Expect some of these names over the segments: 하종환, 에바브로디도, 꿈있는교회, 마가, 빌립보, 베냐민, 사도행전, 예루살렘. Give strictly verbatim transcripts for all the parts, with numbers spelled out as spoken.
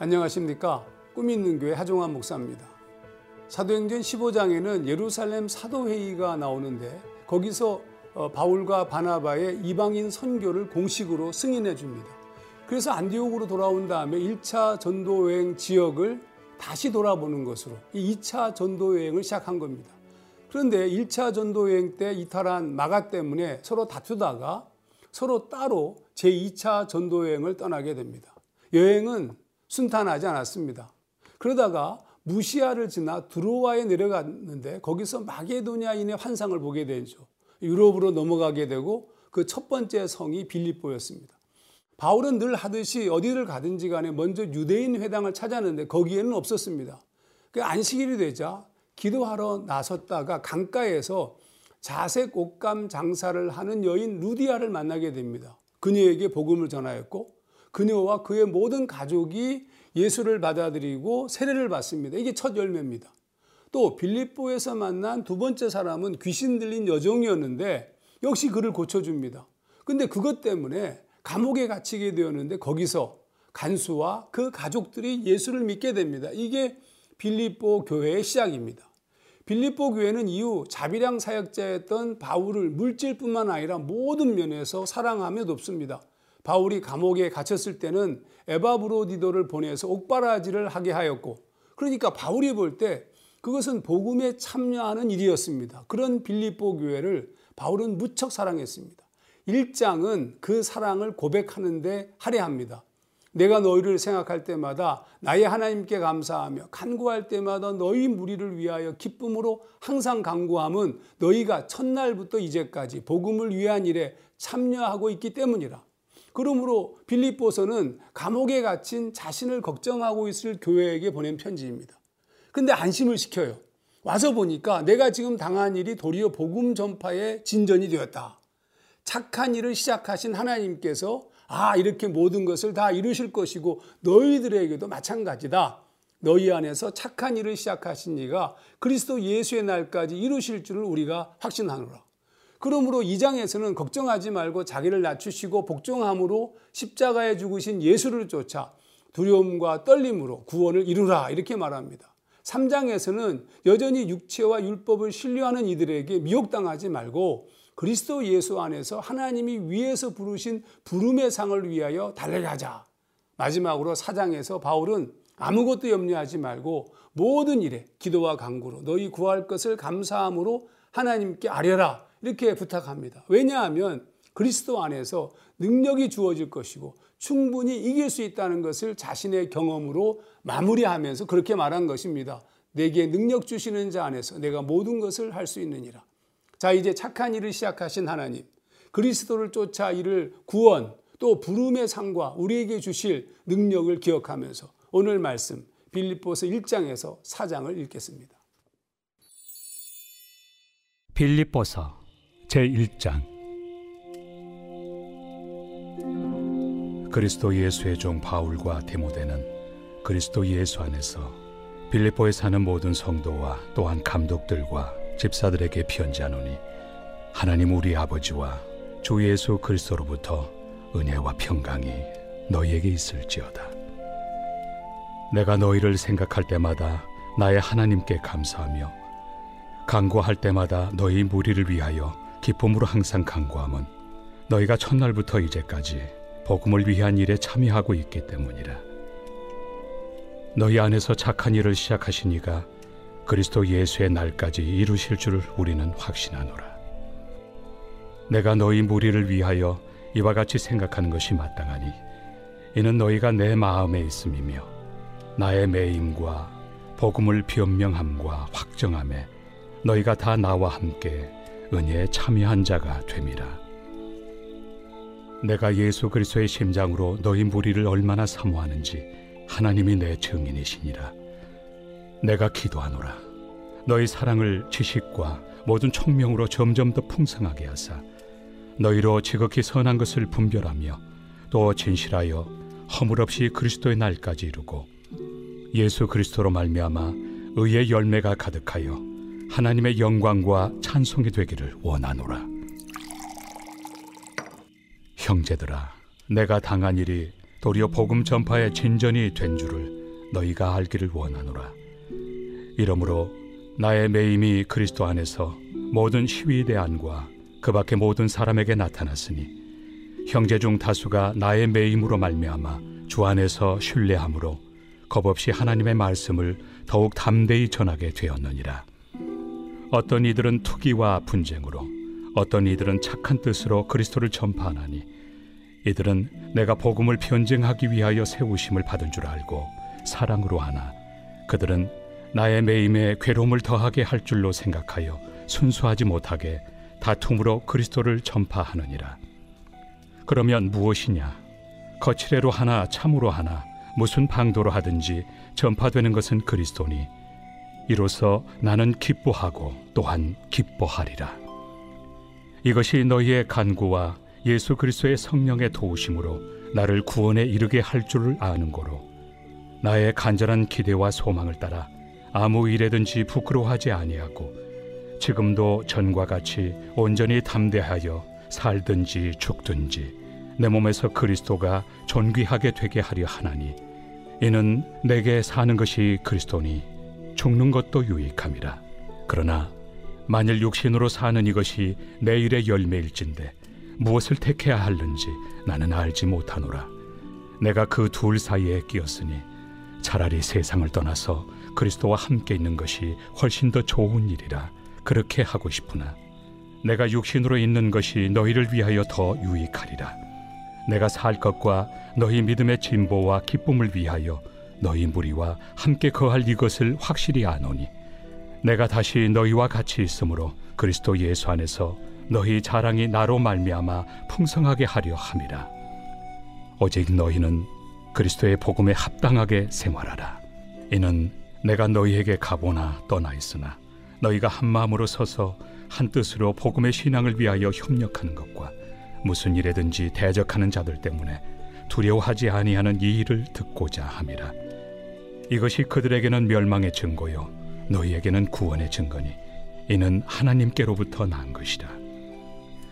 안녕하십니까. 꿈있는교회 하종환 목사입니다. 사도행전 십오 장에는 예루살렘 사도회의가 나오는데 거기서 바울과 바나바의 이방인 선교를 공식으로 승인해 줍니다. 그래서 안디옥으로 돌아온 다음에 일 차 전도여행 지역을 다시 돌아보는 것으로 이 차 전도여행을 시작한 겁니다. 그런데 일 차 전도여행 때 이탈한 마가 때문에 서로 다투다가 서로 따로 제이 차 전도여행을 떠나게 됩니다. 여행은 순탄하지 않았습니다. 그러다가 무시아를 지나 드로아에 내려갔는데 거기서 마게도냐인의 환상을 보게 되죠. 유럽으로 넘어가게 되고 그 첫 번째 성이 빌립보였습니다. 바울은 늘 하듯이 어디를 가든지 간에 먼저 유대인 회당을 찾았는데 거기에는 없었습니다. 그 안식일이 되자 기도하러 나섰다가 강가에서 자색 옷감 장사를 하는 여인 루디아를 만나게 됩니다. 그녀에게 복음을 전하였고 그녀와 그의 모든 가족이 예수를 받아들이고 세례를 받습니다. 이게 첫 열매입니다. 또 빌립보에서 만난 두 번째 사람은 귀신 들린 여종이었는데 역시 그를 고쳐줍니다. 근데 그것 때문에 감옥에 갇히게 되었는데 거기서 간수와 그 가족들이 예수를 믿게 됩니다. 이게 빌립보 교회의 시작입니다. 빌립보 교회는 이후 자비량 사역자였던 바울을 물질뿐만 아니라 모든 면에서 사랑하며 돕습니다. 바울이 감옥에 갇혔을 때는 에바브로디도를 보내서 옥바라지를 하게 하였고, 그러니까 바울이 볼 때 그것은 복음에 참여하는 일이었습니다. 그런 빌립보 교회를 바울은 무척 사랑했습니다. 일 장은 그 사랑을 고백하는 데 할애합니다. 내가 너희를 생각할 때마다 나의 하나님께 감사하며 간구할 때마다 너희 무리를 위하여 기쁨으로 항상 간구함은 너희가 첫날부터 이제까지 복음을 위한 일에 참여하고 있기 때문이라. 그러므로 빌립보서는 감옥에 갇힌 자신을 걱정하고 있을 교회에게 보낸 편지입니다. 근데 안심을 시켜요. 와서 보니까 내가 지금 당한 일이 도리어 복음 전파의 진전이 되었다. 착한 일을 시작하신 하나님께서 아 이렇게 모든 것을 다 이루실 것이고 너희들에게도 마찬가지다. 너희 안에서 착한 일을 시작하신 이가 그리스도 예수의 날까지 이루실 줄을 우리가 확신하노라. 그러므로 이 장에서는 걱정하지 말고 자기를 낮추시고 복종함으로 십자가에 죽으신 예수를 쫓아 두려움과 떨림으로 구원을 이루라 이렇게 말합니다. 삼 장에서는 여전히 육체와 율법을 신뢰하는 이들에게 미혹당하지 말고 그리스도 예수 안에서 하나님이 위에서 부르신 부름의 상을 위하여 달려가자. 마지막으로 사 장에서 바울은 아무것도 염려하지 말고 모든 일에 기도와 간구로 너희 구할 것을 감사함으로 하나님께 아뢰라. 이렇게 부탁합니다. 왜냐하면 그리스도 안에서 능력이 주어질 것이고 충분히 이길 수 있다는 것을 자신의 경험으로 마무리하면서 그렇게 말한 것입니다. 내게 능력 주시는 자 안에서 내가 모든 것을 할 수 있느니라. 자, 이제 착한 일을 시작하신 하나님, 그리스도를 쫓아 이를 구원, 또 부름의 상과 우리에게 주실 능력을 기억하면서 오늘 말씀 빌립보서 일 장에서 사 장을 읽겠습니다. 빌립보서 제일 장. 그리스도 예수의 종 바울과 디모데는 그리스도 예수 안에서 빌립보에 사는 모든 성도와 또한 감독들과 집사들에게 편지하노니 하나님 우리 아버지와 주 예수 그리스도로부터 은혜와 평강이 너희에게 있을지어다. 내가 너희를 생각할 때마다 나의 하나님께 감사하며 간구할 때마다 너희 무리를 위하여 기쁨으로 항상 간구함은 너희가 첫날부터 이제까지 복음을 위한 일에 참여하고 있기 때문이라. 너희 안에서 착한 일을 시작하신 이가 그리스도 예수의 날까지 이루실 줄을 우리는 확신하노라. 내가 너희 무리를 위하여 이와 같이 생각하는 것이 마땅하니 이는 너희가 내 마음에 있음이며 나의 매임과 복음을 변명함과 확정함에 너희가 다 나와 함께 은혜에 참여한 자가 됨이라. 내가 예수 그리스도의 심장으로 너희 무리를 얼마나 사모하는지 하나님이 내 증인이시니라. 내가 기도하노라. 너희 사랑을 지식과 모든 총명으로 점점 더 풍성하게 하사 너희로 지극히 선한 것을 분별하며 또 진실하여 허물없이 그리스도의 날까지 이루고 예수 그리스도로 말미암아 의의 열매가 가득하여 하나님의 영광과 찬송이 되기를 원하노라. 형제들아, 내가 당한 일이 도리어 복음 전파의 진전이 된 줄을 너희가 알기를 원하노라. 이러므로 나의 매임이 그리스도 안에서 모든 시위대안과 그 밖의 모든 사람에게 나타났으니 형제 중 다수가 나의 매임으로 말미암아 주 안에서 신뢰함으로 겁없이 하나님의 말씀을 더욱 담대히 전하게 되었느니라. 어떤 이들은 투기와 분쟁으로, 어떤 이들은 착한 뜻으로 그리스도를 전파하나니 이들은 내가 복음을 변증하기 위하여 세우심을 받은 줄 알고 사랑으로 하나 그들은 나의 매임에 괴로움을 더하게 할 줄로 생각하여 순수하지 못하게 다툼으로 그리스도를 전파하느니라. 그러면 무엇이냐? 거칠애로 하나 참으로 하나 무슨 방도로 하든지 전파되는 것은 그리스도니 이로써 나는 기뻐하고 또한 기뻐하리라. 이것이 너희의 간구와 예수 그리스도의 성령의 도우심으로 나를 구원에 이르게 할 줄을 아는 거로 나의 간절한 기대와 소망을 따라 아무 일에든지 부끄러워하지 아니하고 지금도 전과 같이 온전히 담대하여 살든지 죽든지 내 몸에서 그리스도가 존귀하게 되게 하려 하나니 이는 내게 사는 것이 그리스도니 죽는 것도 유익함이라. 그러나 만일 육신으로 사는 이것이 내 일의 열매일진데 무엇을 택해야 할는지 나는 알지 못하노라. 내가 그 둘 사이에 끼었으니 차라리 세상을 떠나서 그리스도와 함께 있는 것이 훨씬 더 좋은 일이라 그렇게 하고 싶으나 내가 육신으로 있는 것이 너희를 위하여 더 유익하리라. 내가 살 것과 너희 믿음의 진보와 기쁨을 위하여 너희 무리와 함께 거할 이것을 확실히 아노니 내가 다시 너희와 같이 있으므로 그리스도 예수 안에서 너희 자랑이 나로 말미암아 풍성하게 하려 함이라. 오직 너희는 그리스도의 복음에 합당하게 생활하라. 이는 내가 너희에게 가보나 떠나 있으나 너희가 한 마음으로 서서 한 뜻으로 복음의 신앙을 위하여 협력하는 것과 무슨 일에든지 대적하는 자들 때문에 두려워하지 아니하는 이 일을 듣고자 함이라. 이것이 그들에게는 멸망의 증거요 너희에게는 구원의 증거니 이는 하나님께로부터 난 것이라.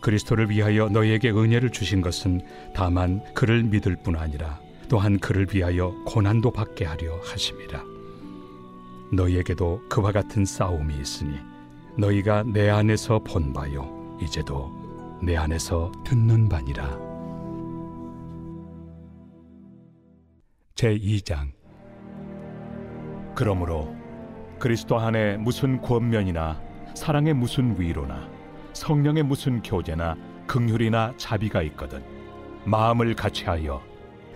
그리스도를 위하여 너희에게 은혜를 주신 것은 다만 그를 믿을 뿐 아니라 또한 그를 위하여 고난도 받게 하려 하심이라. 너희에게도 그와 같은 싸움이 있으니 너희가 내 안에서 본 바요 이제도 내 안에서 듣는 바니라. 제이 장. 그러므로 그리스도 안에 무슨 권면이나 사랑의 무슨 위로나 성령의 무슨 교제나 긍휼이나 자비가 있거든 마음을 같이하여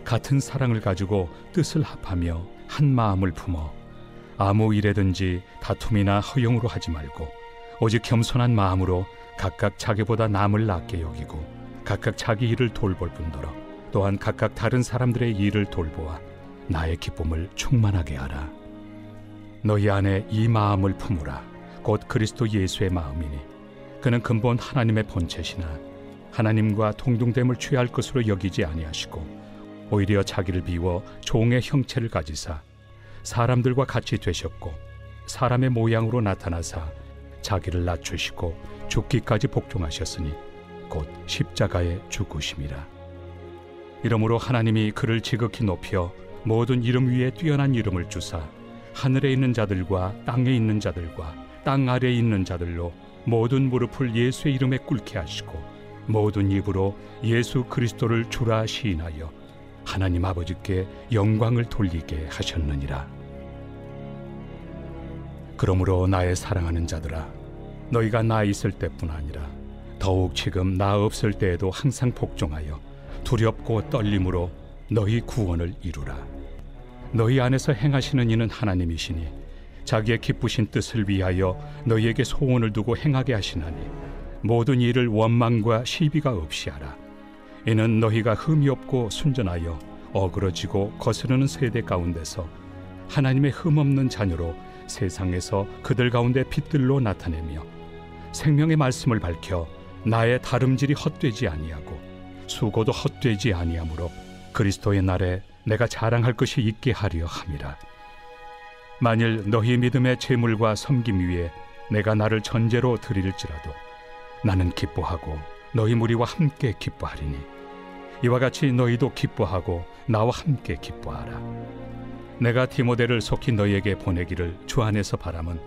같은 사랑을 가지고 뜻을 합하며 한 마음을 품어 아무 일에든지 다툼이나 허용으로 하지 말고 오직 겸손한 마음으로 각각 자기보다 남을 낮게 여기고 각각 자기 일을 돌볼 뿐더러 또한 각각 다른 사람들의 일을 돌보아 나의 기쁨을 충만하게 하라. 너희 안에 이 마음을 품으라. 곧 그리스도 예수의 마음이니 그는 근본 하나님의 본체시나 하나님과 동등됨을 취할 것으로 여기지 아니하시고 오히려 자기를 비워 종의 형체를 가지사 사람들과 같이 되셨고 사람의 모양으로 나타나사 자기를 낮추시고 죽기까지 복종하셨으니 곧 십자가의 죽으심이라. 이러므로 하나님이 그를 지극히 높여 모든 이름 위에 뛰어난 이름을 주사 하늘에 있는 자들과 땅에 있는 자들과 땅 아래에 있는 자들로 모든 무릎을 예수의 이름에 꿇게 하시고 모든 입으로 예수 그리스도를 주라 시인하여 하나님 아버지께 영광을 돌리게 하셨느니라. 그러므로 나의 사랑하는 자들아 너희가 나 있을 때뿐 아니라 더욱 지금 나 없을 때에도 항상 복종하여 두렵고 떨림으로 너희 구원을 이루라. 너희 안에서 행하시는 이는 하나님이시니 자기의 기쁘신 뜻을 위하여 너희에게 소원을 두고 행하게 하시나니 모든 일을 원망과 시비가 없이 하라. 이는 너희가 흠이 없고 순전하여 어그러지고 거스르는 세대 가운데서 하나님의 흠 없는 자녀로 세상에서 그들 가운데 빛들로 나타내며 생명의 말씀을 밝혀 나의 다름질이 헛되지 아니하고 수고도 헛되지 아니하므로 그리스도의 날에 내가 자랑할 것이 있게 하려 함이라. 만일 너희 믿음의 재물과 섬김 위에 내가 나를 전제로 드릴지라도 나는 기뻐하고 너희 무리와 함께 기뻐하리니 이와 같이 너희도 기뻐하고 나와 함께 기뻐하라. 내가 디모데를 속히 너희에게 보내기를 주 안에서 바람은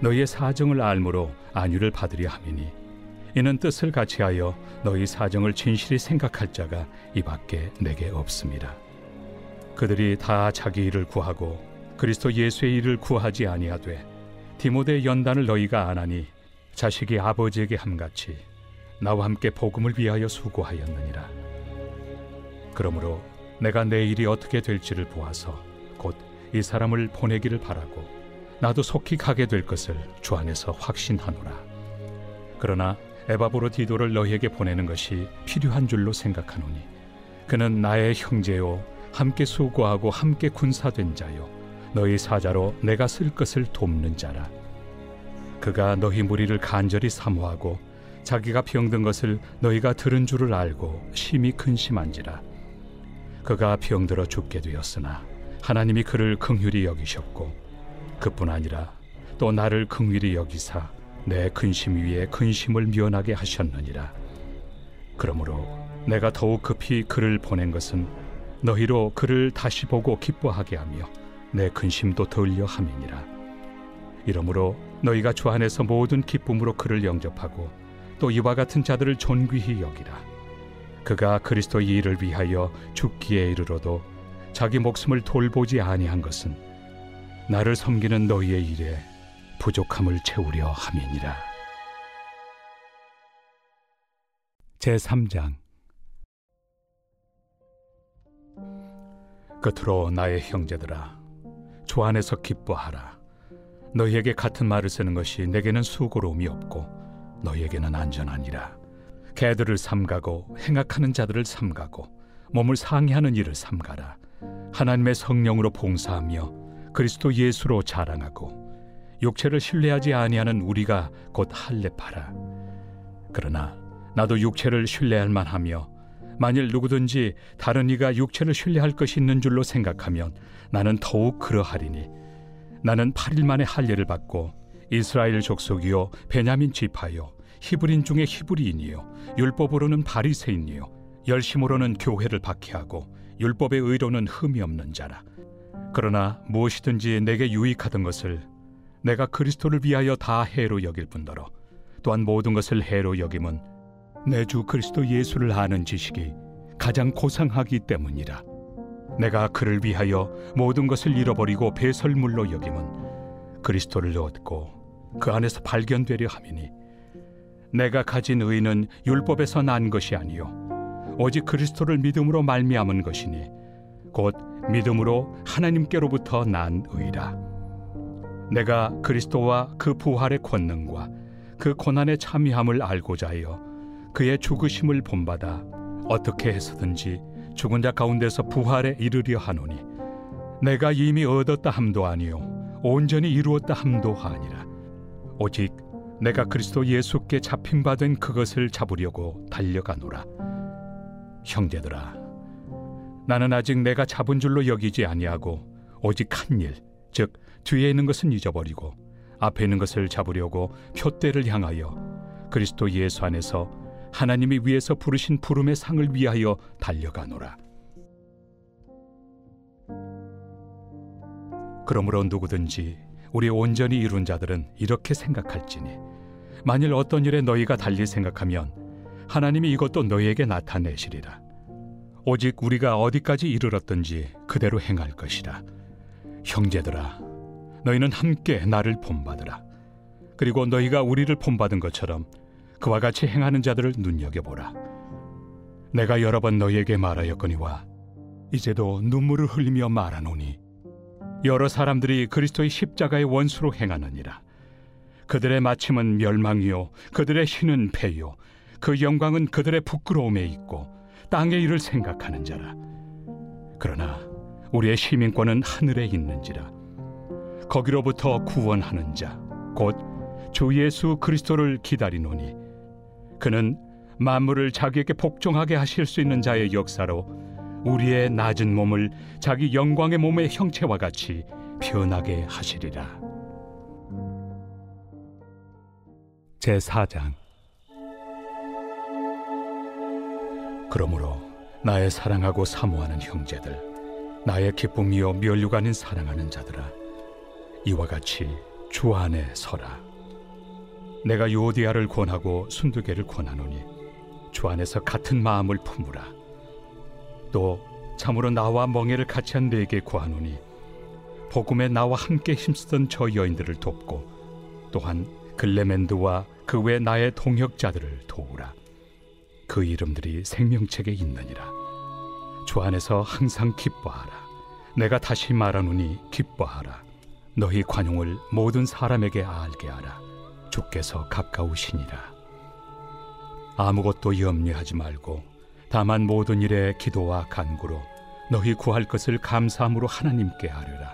너희의 사정을 알므로 안위를 받으려 함이니, 이는 뜻을 같이하여 너희 사정을 진실히 생각할 자가 이밖에 내게 없습니다. 그들이 다 자기 일을 구하고 그리스도 예수의 일을 구하지 아니하되 디모데의 연단을 너희가 안하니 자식이 아버지에게 함같이 나와 함께 복음을 위하여 수고하였느니라. 그러므로 내가 내 일이 어떻게 될지를 보아서 곧 이 사람을 보내기를 바라고 나도 속히 가게 될 것을 주 안에서 확신하노라. 그러나 에바브로디도를 너희에게 보내는 것이 필요한 줄로 생각하노니, 그는 나의 형제요 함께 수고하고 함께 군사된 자요 너희 사자로 내가 쓸 것을 돕는 자라. 그가 너희 무리를 간절히 사모하고 자기가 병든 것을 너희가 들은 줄을 알고 심히 근심한지라. 그가 병들어 죽게 되었으나 하나님이 그를 긍휼히 여기셨고, 그뿐 아니라 또 나를 긍휼히 여기사 내 근심 위에 근심을 면하게 하셨느니라. 그러므로 내가 더욱 급히 그를 보낸 것은 너희로 그를 다시 보고 기뻐하게 하며 내 근심도 덜려 함이니라. 이러므로 너희가 주 안에서 모든 기쁨으로 그를 영접하고 또 이와 같은 자들을 존귀히 여기라. 그가 그리스도의 일을 위하여 죽기에 이르러도 자기 목숨을 돌보지 아니한 것은 나를 섬기는 너희의 일에 부족함을 채우려 함이니라. 제삼 장. 끝으로 나의 형제들아, 주 안에서 기뻐하라. 너희에게 같은 말을 쓰는 것이 내게는 수고로움이 없고 너희에게는 안전하니라. 개들을 삼가고 행악하는 자들을 삼가고 몸을 상해하는 일을 삼가라. 하나님의 성령으로 봉사하며 그리스도 예수로 자랑하고 육체를 신뢰하지 아니하는 우리가 곧 할례파라. 그러나 나도 육체를 신뢰할 만하며, 만일 누구든지 다른 이가 육체를 신뢰할 것이 있는 줄로 생각하면 나는 더욱 그러하리니, 나는 팔 일 만에 할례를 받고 이스라엘 족속이요 베냐민 지파요 히브리인 중에 히브리인이요 율법으로는 바리새인이요 열심으로는 교회를 박해하고 율법의 의로는 흠이 없는 자라. 그러나 무엇이든지 내게 유익하던 것을 내가 그리스도를 위하여 다 해로 여길 뿐더러 또한 모든 것을 해로 여김은 내 주 그리스도 예수를 아는 지식이 가장 고상하기 때문이라. 내가 그를 위하여 모든 것을 잃어버리고 배설물로 여김은 그리스도를 얻고 그 안에서 발견되려 함이니, 내가 가진 의는 율법에서 난 것이 아니요 오직 그리스도를 믿음으로 말미암은 것이니, 곧 믿음으로 하나님께로부터 난 의라. 내가 그리스도와 그 부활의 권능과 그 고난의 참여함을 알고자 하여 그의 죽으심을 본받아 어떻게 해서든지 죽은 자 가운데서 부활에 이르려 하노니, 내가 이미 얻었다 함도 아니요 온전히 이루었다 함도 아니라, 오직 내가 그리스도 예수께 잡힌 바 된 그것을 잡으려고 달려가노라. 형제들아, 나는 아직 내가 잡은 줄로 여기지 아니하고 오직 한 일, 즉 뒤에 있는 것은 잊어버리고 앞에 있는 것을 잡으려고 표대를 향하여 그리스도 예수 안에서 하나님이 위에서 부르신 부름의 상을 위하여 달려가노라. 그러므로 누구든지 우리 온전히 이룬 자들은 이렇게 생각할지니, 만일 어떤 일에 너희가 달리 생각하면 하나님이 이것도 너희에게 나타내시리라. 오직 우리가 어디까지 이르렀든지 그대로 행할 것이라. 형제들아, 너희는 함께 나를 본받으라. 그리고 너희가 우리를 본받은 것처럼 그와 같이 행하는 자들을 눈여겨보라. 내가 여러 번 너희에게 말하였거니와 이제도 눈물을 흘리며 말하노니, 여러 사람들이 그리스도의 십자가의 원수로 행하느니라. 그들의 마침은 멸망이요 그들의 신은 패요 그 영광은 그들의 부끄러움에 있고 땅의 일을 생각하는 자라. 그러나 우리의 시민권은 하늘에 있는지라. 거기로부터 구원하는 자 곧 주 예수 그리스도를 기다리노니, 그는 만물을 자기에게 복종하게 하실 수 있는 자의 역사로 우리의 낮은 몸을 자기 영광의 몸의 형체와 같이 변하게 하시리라. 제사 장. 그러므로 나의 사랑하고 사모하는 형제들, 나의 기쁨이요 면류가 아닌 사랑하는 자들아, 이와 같이 주 안에 서라. 내가 요디아를 권하고 순두개를 권하노니 주 안에서 같은 마음을 품으라. 또 참으로 나와 멍에를 같이 한 내게 구하노니 복음에 나와 함께 힘쓰던 저 여인들을 돕고 또한 글레멘드와 그 외 나의 동역자들을 도우라. 그 이름들이 생명책에 있느니라. 주 안에서 항상 기뻐하라. 내가 다시 말하노니 기뻐하라. 너희 관용을 모든 사람에게 알게 하라. 주께서 가까우시니라. 아무것도 염려하지 말고 다만 모든 일에 기도와 간구로 너희 구할 것을 감사함으로 하나님께 아뢰라.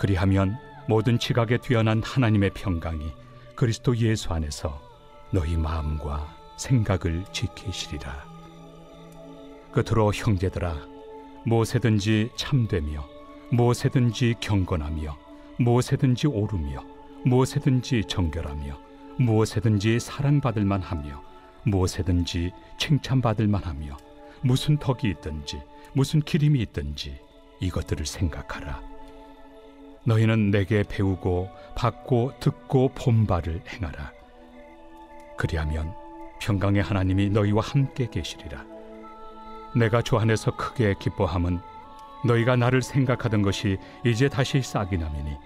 그리하면 모든 지각에 뛰어난 하나님의 평강이 그리스도 예수 안에서 너희 마음과 생각을 지키시리라. 끝으로 형제들아, 무엇이든지 참되며 무엇이든지 경건하며 무엇이든지 오르며 무엇이든지 정결하며 무엇이든지 사랑받을 만하며 무엇이든지 칭찬받을 만하며 무슨 덕이 있든지 무슨 기림이 있든지 이것들을 생각하라. 너희는 내게 배우고 받고 듣고 본바를 행하라. 그리하면 평강의 하나님이 너희와 함께 계시리라. 내가 주 안에서 크게 기뻐함은 너희가 나를 생각하던 것이 이제 다시 싹이 남이니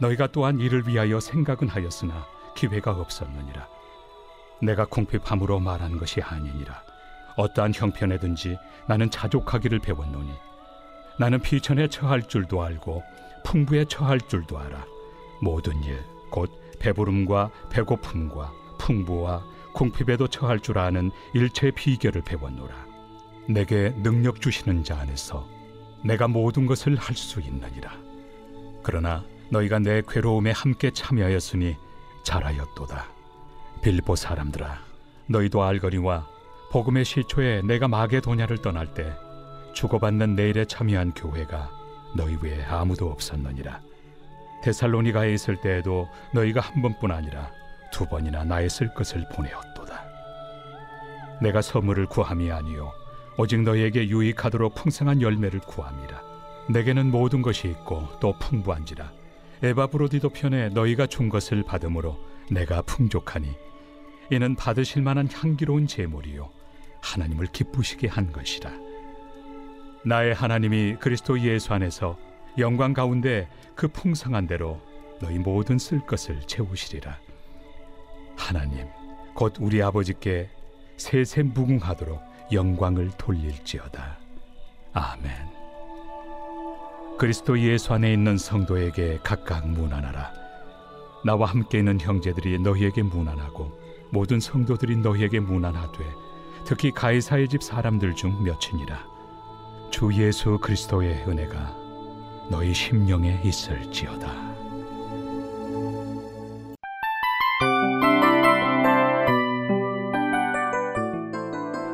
너희가 또한 이를 위하여 생각은 하였으나 기회가 없었느니라. 내가 궁핍함으로 말한 것이 아니니라. 어떠한 형편에든지 나는 자족하기를 배웠노니 나는 비천에 처할 줄도 알고 풍부에 처할 줄도 알아. 모든 일 곧 배부름과 배고픔과 풍부와 궁핍에도 처할 줄 아는 일체의 비결을 배웠노라. 내게 능력 주시는 자 안에서 내가 모든 것을 할 수 있느니라. 그러나 너희가 내 괴로움에 함께 참여하였으니 잘하였도다. 빌립보 사람들아, 너희도 알거니와 복음의 시초에 내가 마게도냐를 떠날 때 주고받는 내 일에 참여한 교회가 너희 외에 아무도 없었느니라. 데살로니가에 있을 때에도 너희가 한 번뿐 아니라 두 번이나 나의 쓸 것을 보내었도다. 내가 선물을 구함이 아니요 오직 너희에게 유익하도록 풍성한 열매를 구함이라. 내게는 모든 것이 있고 또 풍부한지라. 에바브로디도 편에 너희가 준 것을 받음으로 내가 풍족하니 이는 받으실 만한 향기로운 제물이요 하나님을 기쁘시게 한 것이라. 나의 하나님이 그리스도 예수 안에서 영광 가운데 그 풍성한 대로 너희 모든 쓸 것을 채우시리라. 하나님 곧 우리 아버지께 세세무궁하도록 영광을 돌릴지어다. 아멘. 그리스도 예수 안에 있는 성도에게 각각 문안하라. 나와 함께 있는 형제들이 너희에게 문안하고 모든 성도들이 너희에게 문안하되 특히 가이사의 집 사람들 중 몇인이라. 주 예수 그리스도의 은혜가 너희 심령에 있을지어다.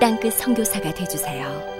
땅끝 선교사가 되어주세요.